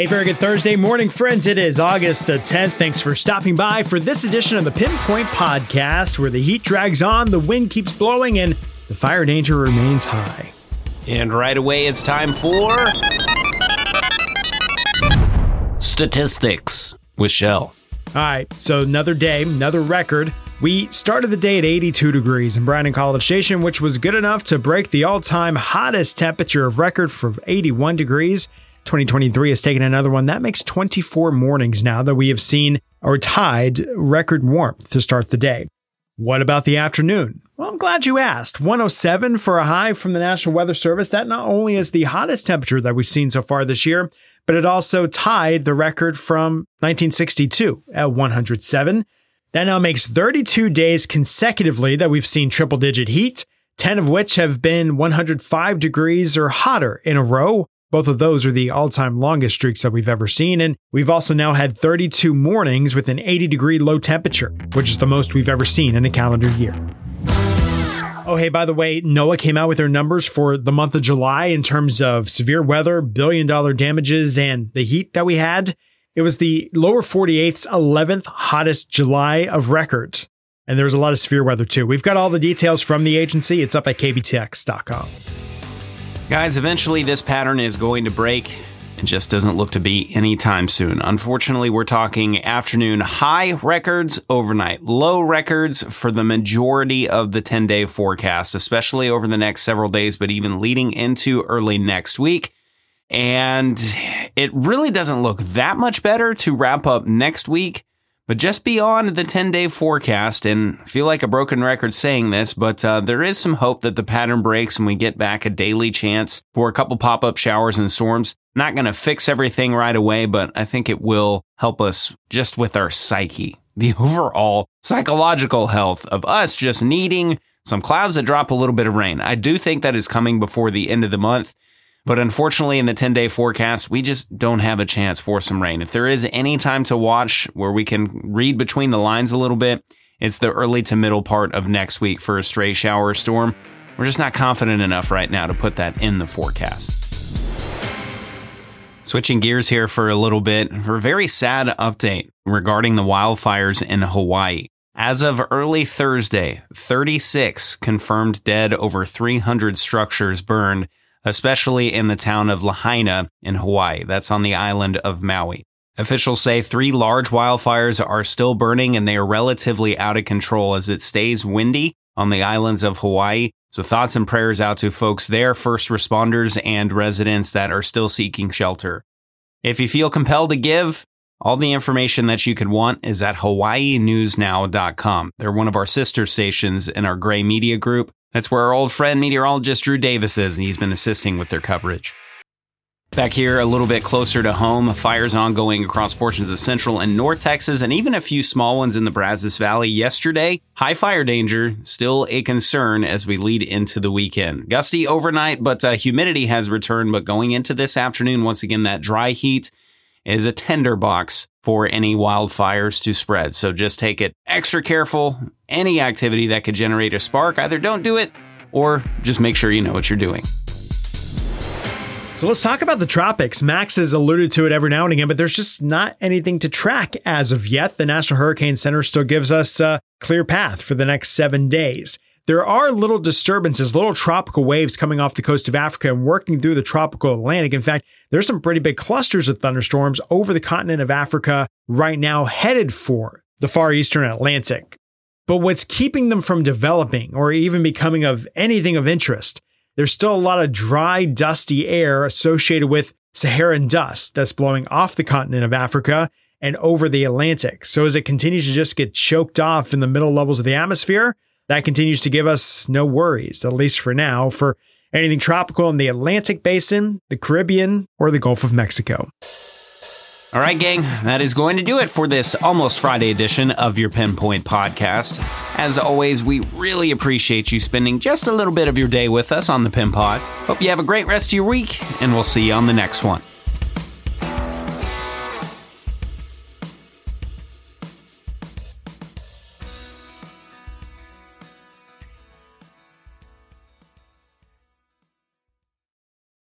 A very good Thursday morning, friends. It is August the 10th. Thanks for stopping by for this edition of the Pinpoint Podcast, where the heat drags on, the wind keeps blowing, and the fire danger remains high. And right away, it's time for Statistics with Shell. All right, so another day, another record. We started the day at 82 degrees in Bryan College Station, which was good enough to break the all-time hottest temperature of record for 81 degrees. 2023 has taken another one. That makes 24 mornings now that we have seen or tied record warmth to start the day. What about the afternoon? Well, I'm glad you asked. 107 for a high from the National Weather Service. That not only is the hottest temperature that we've seen so far this year, but it also tied the record from 1962 at 107. That now makes 32 days consecutively that we've seen triple-digit heat, 10 of which have been 105 degrees or hotter in a row. Both of those are the all-time longest streaks that we've ever seen, and we've also now had 32 mornings with an 80-degree low temperature, which is the most we've ever seen in a calendar year. Oh, hey, by the way, NOAA came out with their numbers for the month of July in terms of severe weather, billion-dollar damages, and the heat that we had. It was the lower 48th's 11th hottest July of record. And there was a lot of severe weather, too. We've got all the details from the agency. It's up at kbtx.com. Guys, eventually this pattern is going to break. It just doesn't look to be anytime soon. Unfortunately, we're talking afternoon high records, overnight low records for the majority of the 10-day forecast, especially over the next several days, but even leading into early next week. And it really doesn't look that much better to wrap up next week, but just beyond the 10-day forecast, and I feel like a broken record saying this, but there is some hope that the pattern breaks and we get back a daily chance for a couple pop-up showers and storms. Not going to fix everything right away, but I think it will help us just with our psyche, the overall psychological health of us just needing some clouds that drop a little bit of rain. I do think that is coming before the end of the month. But unfortunately, in the 10-day forecast, we just don't have a chance for some rain. If there is any time to watch where we can read between the lines a little bit, it's the early to middle part of next week for a stray shower or storm. We're just not confident enough right now to put that in the forecast. Switching gears here for a little bit for a very sad update regarding the wildfires in Hawaii. As of early Thursday, 36 confirmed dead, over 300 structures burned, especially in the town of Lahaina in Hawaii. That's on the island of Maui. Officials say 3 large wildfires are still burning and they are relatively out of control as it stays windy on the islands of Hawaii. So thoughts and prayers out to folks there, first responders and residents that are still seeking shelter. If you feel compelled to give, all the information that you could want is at HawaiiNewsNow.com. They're one of our sister stations in our Gray Media Group. That's where our old friend meteorologist Drew Davis is, and he's been assisting with their coverage. Back here a little bit closer to home, fires ongoing across portions of Central and North Texas, and even a few small ones in the Brazos Valley yesterday. High fire danger, still a concern as we lead into the weekend. Gusty overnight, but humidity has returned. But going into this afternoon, once again, that dry heat is a tinderbox for any wildfires to spread. So just take it extra careful. Any activity that could generate a spark, either don't do it or just make sure you know what you're doing. So let's talk about the tropics. Max has alluded to it every now and again, but there's just not anything to track as of yet. The National Hurricane Center still gives us a clear path for the next 7 days. There are little disturbances, little tropical waves coming off the coast of Africa and working through the tropical Atlantic. In fact, there's some pretty big clusters of thunderstorms over the continent of Africa right now headed for the far eastern Atlantic. But what's keeping them from developing or even becoming of anything of interest, there's still a lot of dry, dusty air associated with Saharan dust that's blowing off the continent of Africa and over the Atlantic. So as it continues to just get choked off in the middle levels of the atmosphere, that continues to give us no worries, at least for now, for anything tropical in the Atlantic Basin, the Caribbean, or the Gulf of Mexico. All right, gang, that is going to do it for this almost Friday edition of your Pinpoint Podcast. As always, we really appreciate you spending just a little bit of your day with us on the Pin Pod. Hope you have a great rest of your week, and we'll see you on the next one.